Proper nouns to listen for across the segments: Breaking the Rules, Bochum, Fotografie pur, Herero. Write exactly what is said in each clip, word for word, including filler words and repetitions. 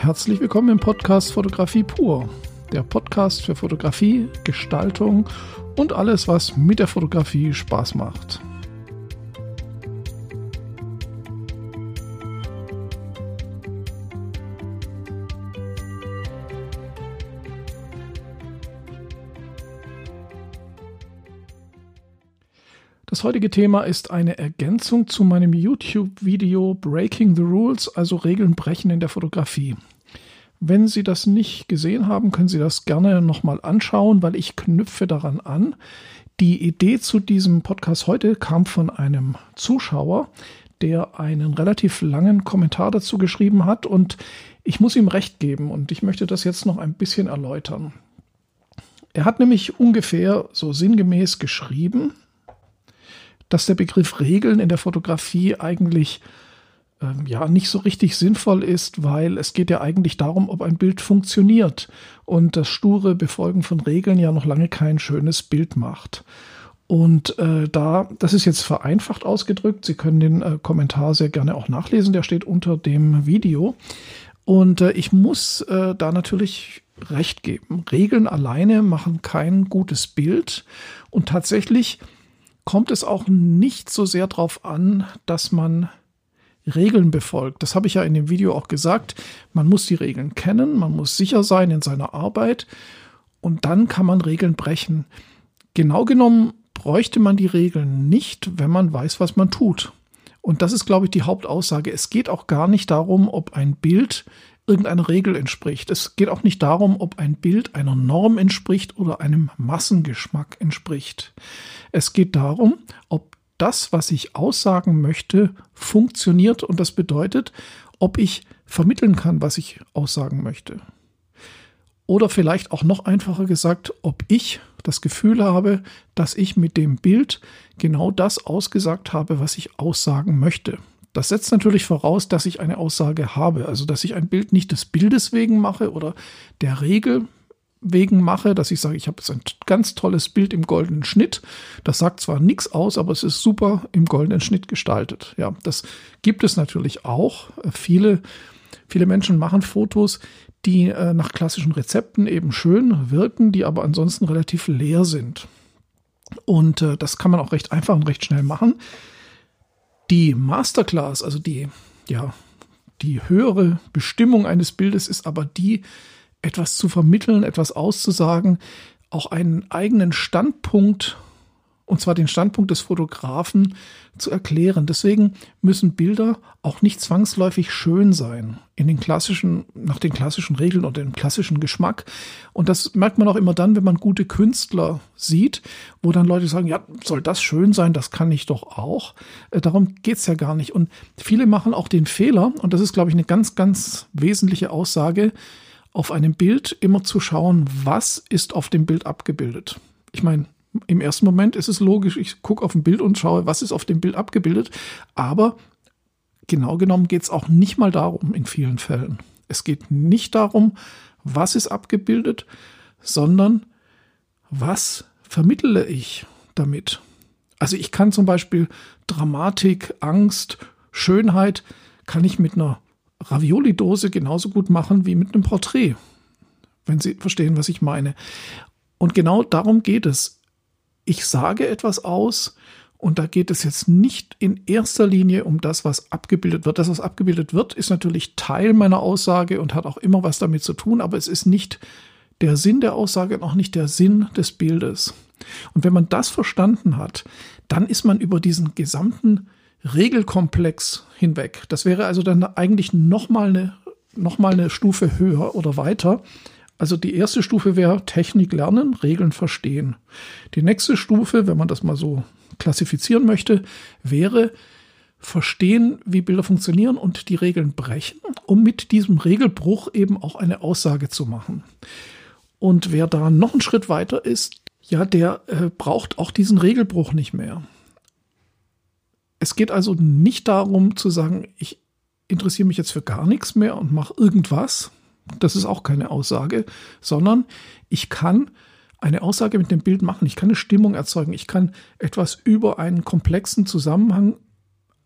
Herzlich willkommen im Podcast Fotografie pur, der Podcast für Fotografie, Gestaltung und alles, was mit der Fotografie Spaß macht. Das heutige Thema ist eine Ergänzung zu meinem YouTube-Video Breaking the Rules, also Regeln brechen in der Fotografie. Wenn Sie das nicht gesehen haben, können Sie das gerne nochmal anschauen, weil ich knüpfe daran an. Die Idee zu diesem Podcast heute kam von einem Zuschauer, der einen relativ langen Kommentar dazu geschrieben hat, und ich muss ihm recht geben und ich möchte das jetzt noch ein bisschen erläutern. Er hat nämlich ungefähr so sinngemäß geschrieben, dass der Begriff Regeln in der Fotografie eigentlich ähm, ja nicht so richtig sinnvoll ist, weil es geht ja eigentlich darum, ob ein Bild funktioniert und das sture Befolgen von Regeln ja noch lange kein schönes Bild macht. Und äh, da, das ist jetzt vereinfacht ausgedrückt, Sie können den äh, Kommentar sehr gerne auch nachlesen, der steht unter dem Video. Und äh, ich muss äh, da natürlich recht geben. Regeln alleine machen kein gutes Bild und tatsächlich kommt es auch nicht so sehr darauf an, dass man Regeln befolgt. Das habe ich ja in dem Video auch gesagt. Man muss die Regeln kennen, man muss sicher sein in seiner Arbeit und dann kann man Regeln brechen. Genau genommen bräuchte man die Regeln nicht, wenn man weiß, was man tut. Und das ist, glaube ich, die Hauptaussage. Es geht auch gar nicht darum, ob ein Bild irgendeiner Regel entspricht. Es geht auch nicht darum, ob ein Bild einer Norm entspricht oder einem Massengeschmack entspricht. Es geht darum, ob das, was ich aussagen möchte, funktioniert, und das bedeutet, ob ich vermitteln kann, was ich aussagen möchte. Oder vielleicht auch noch einfacher gesagt, ob ich das Gefühl habe, dass ich mit dem Bild genau das ausgesagt habe, was ich aussagen möchte. Das setzt natürlich voraus, dass ich eine Aussage habe, also dass ich ein Bild nicht des Bildes wegen mache oder der Regel wegen mache, dass ich sage, ich habe jetzt ein ganz tolles Bild im goldenen Schnitt. Das sagt zwar nichts aus, aber es ist super im goldenen Schnitt gestaltet. Ja, das gibt es natürlich auch. Viele, viele Menschen machen Fotos, die nach klassischen Rezepten eben schön wirken, die aber ansonsten relativ leer sind. Und das kann man auch recht einfach und recht schnell machen. Die Masterclass, also die, ja, die höhere Bestimmung eines Bildes ist aber die, etwas zu vermitteln, etwas auszusagen, auch einen eigenen Standpunkt, und zwar den Standpunkt des Fotografen, zu erklären. Deswegen müssen Bilder auch nicht zwangsläufig schön sein, in den klassischen, nach den klassischen Regeln oder dem klassischen Geschmack. Und das merkt man auch immer dann, wenn man gute Künstler sieht, wo dann Leute sagen, ja, soll das schön sein, das kann ich doch auch. Darum geht's ja gar nicht. Und viele machen auch den Fehler, und das ist, glaube ich, eine ganz, ganz wesentliche Aussage, auf einem Bild immer zu schauen, was ist auf dem Bild abgebildet. Ich meine, im ersten Moment ist es logisch, ich gucke auf ein Bild und schaue, was ist auf dem Bild abgebildet. Aber genau genommen geht es auch nicht mal darum in vielen Fällen. Es geht nicht darum, was ist abgebildet, sondern was vermittle ich damit. Also ich kann zum Beispiel Dramatik, Angst, Schönheit, kann ich mit einer Ravioli-Dose genauso gut machen wie mit einem Porträt, wenn Sie verstehen, was ich meine. Und genau darum geht es. Ich sage etwas aus, und da geht es jetzt nicht in erster Linie um das, was abgebildet wird. Das, was abgebildet wird, ist natürlich Teil meiner Aussage und hat auch immer was damit zu tun, aber es ist nicht der Sinn der Aussage und auch nicht der Sinn des Bildes. Und wenn man das verstanden hat, dann ist man über diesen gesamten Regelkomplex hinweg. Das wäre also dann eigentlich nochmal eine, nochmal eine Stufe höher oder weiter. Also die erste Stufe wäre Technik lernen, Regeln verstehen. Die nächste Stufe, wenn man das mal so klassifizieren möchte, wäre verstehen, wie Bilder funktionieren und die Regeln brechen, um mit diesem Regelbruch eben auch eine Aussage zu machen. Und wer da noch einen Schritt weiter ist, ja, der äh, braucht auch diesen Regelbruch nicht mehr. Es geht also nicht darum zu sagen, ich interessiere mich jetzt für gar nichts mehr und mache irgendwas. Das ist auch keine Aussage, sondern ich kann eine Aussage mit dem Bild machen. Ich kann eine Stimmung erzeugen. Ich kann etwas über einen komplexen Zusammenhang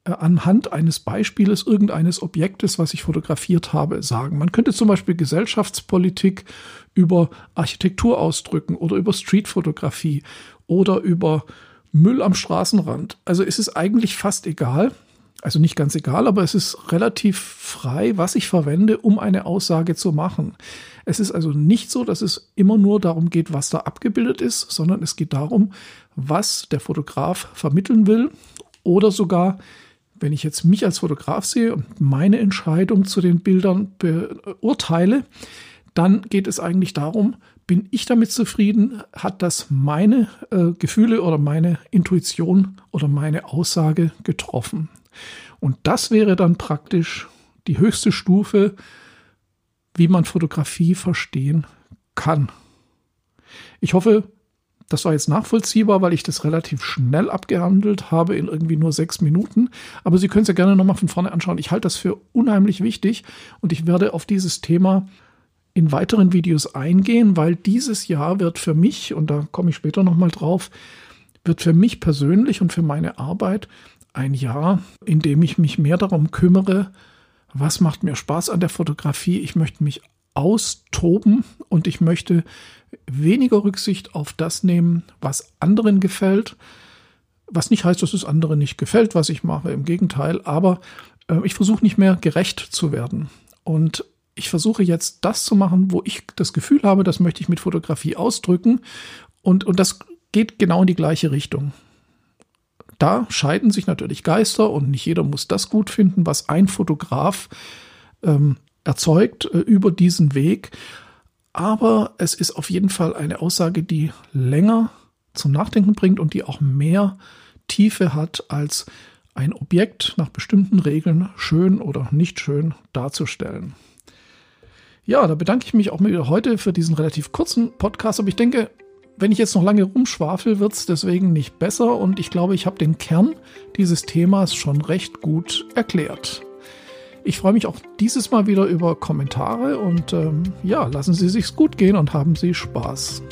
anhand eines Beispieles irgendeines Objektes, was ich fotografiert habe, sagen. Man könnte zum Beispiel Gesellschaftspolitik über Architektur ausdrücken oder über Streetfotografie oder über Müll am Straßenrand. Also es ist eigentlich fast egal, also nicht ganz egal, aber es ist relativ frei, was ich verwende, um eine Aussage zu machen. Es ist also nicht so, dass es immer nur darum geht, was da abgebildet ist, sondern es geht darum, was der Fotograf vermitteln will oder sogar, wenn ich jetzt mich als Fotograf sehe und meine Entscheidung zu den Bildern beurteile, dann geht es eigentlich darum, bin ich damit zufrieden? Hat das meine äh, Gefühle oder meine Intuition oder meine Aussage getroffen? Und das wäre dann praktisch die höchste Stufe, wie man Fotografie verstehen kann. Ich hoffe, das war jetzt nachvollziehbar, weil ich das relativ schnell abgehandelt habe in irgendwie nur sechs Minuten. Aber Sie können es ja gerne nochmal von vorne anschauen. Ich halte das für unheimlich wichtig und ich werde auf dieses Thema in weiteren Videos eingehen, weil dieses Jahr wird für mich, und da komme ich später nochmal drauf, wird für mich persönlich und für meine Arbeit ein Jahr, in dem ich mich mehr darum kümmere, was macht mir Spaß an der Fotografie. Ich möchte mich austoben und ich möchte weniger Rücksicht auf das nehmen, was anderen gefällt. Was nicht heißt, dass es anderen nicht gefällt, was ich mache, im Gegenteil. Aber äh, ich versuche nicht mehr gerecht zu werden. Und ich versuche jetzt das zu machen, wo ich das Gefühl habe, das möchte ich mit Fotografie ausdrücken. Und, und das geht genau in die gleiche Richtung. Da scheiden sich natürlich Geister und nicht jeder muss das gut finden, was ein Fotograf ähm, erzeugt äh, über diesen Weg. Aber es ist auf jeden Fall eine Aussage, die länger zum Nachdenken bringt und die auch mehr Tiefe hat, als ein Objekt nach bestimmten Regeln schön oder nicht schön darzustellen. Ja, da bedanke ich mich auch mal wieder heute für diesen relativ kurzen Podcast. Aber ich denke, wenn ich jetzt noch lange rumschwafel, wird es deswegen nicht besser. Und ich glaube, ich habe den Kern dieses Themas schon recht gut erklärt. Ich freue mich auch dieses Mal wieder über Kommentare und ähm, ja, lassen Sie sich's gut gehen und haben Sie Spaß.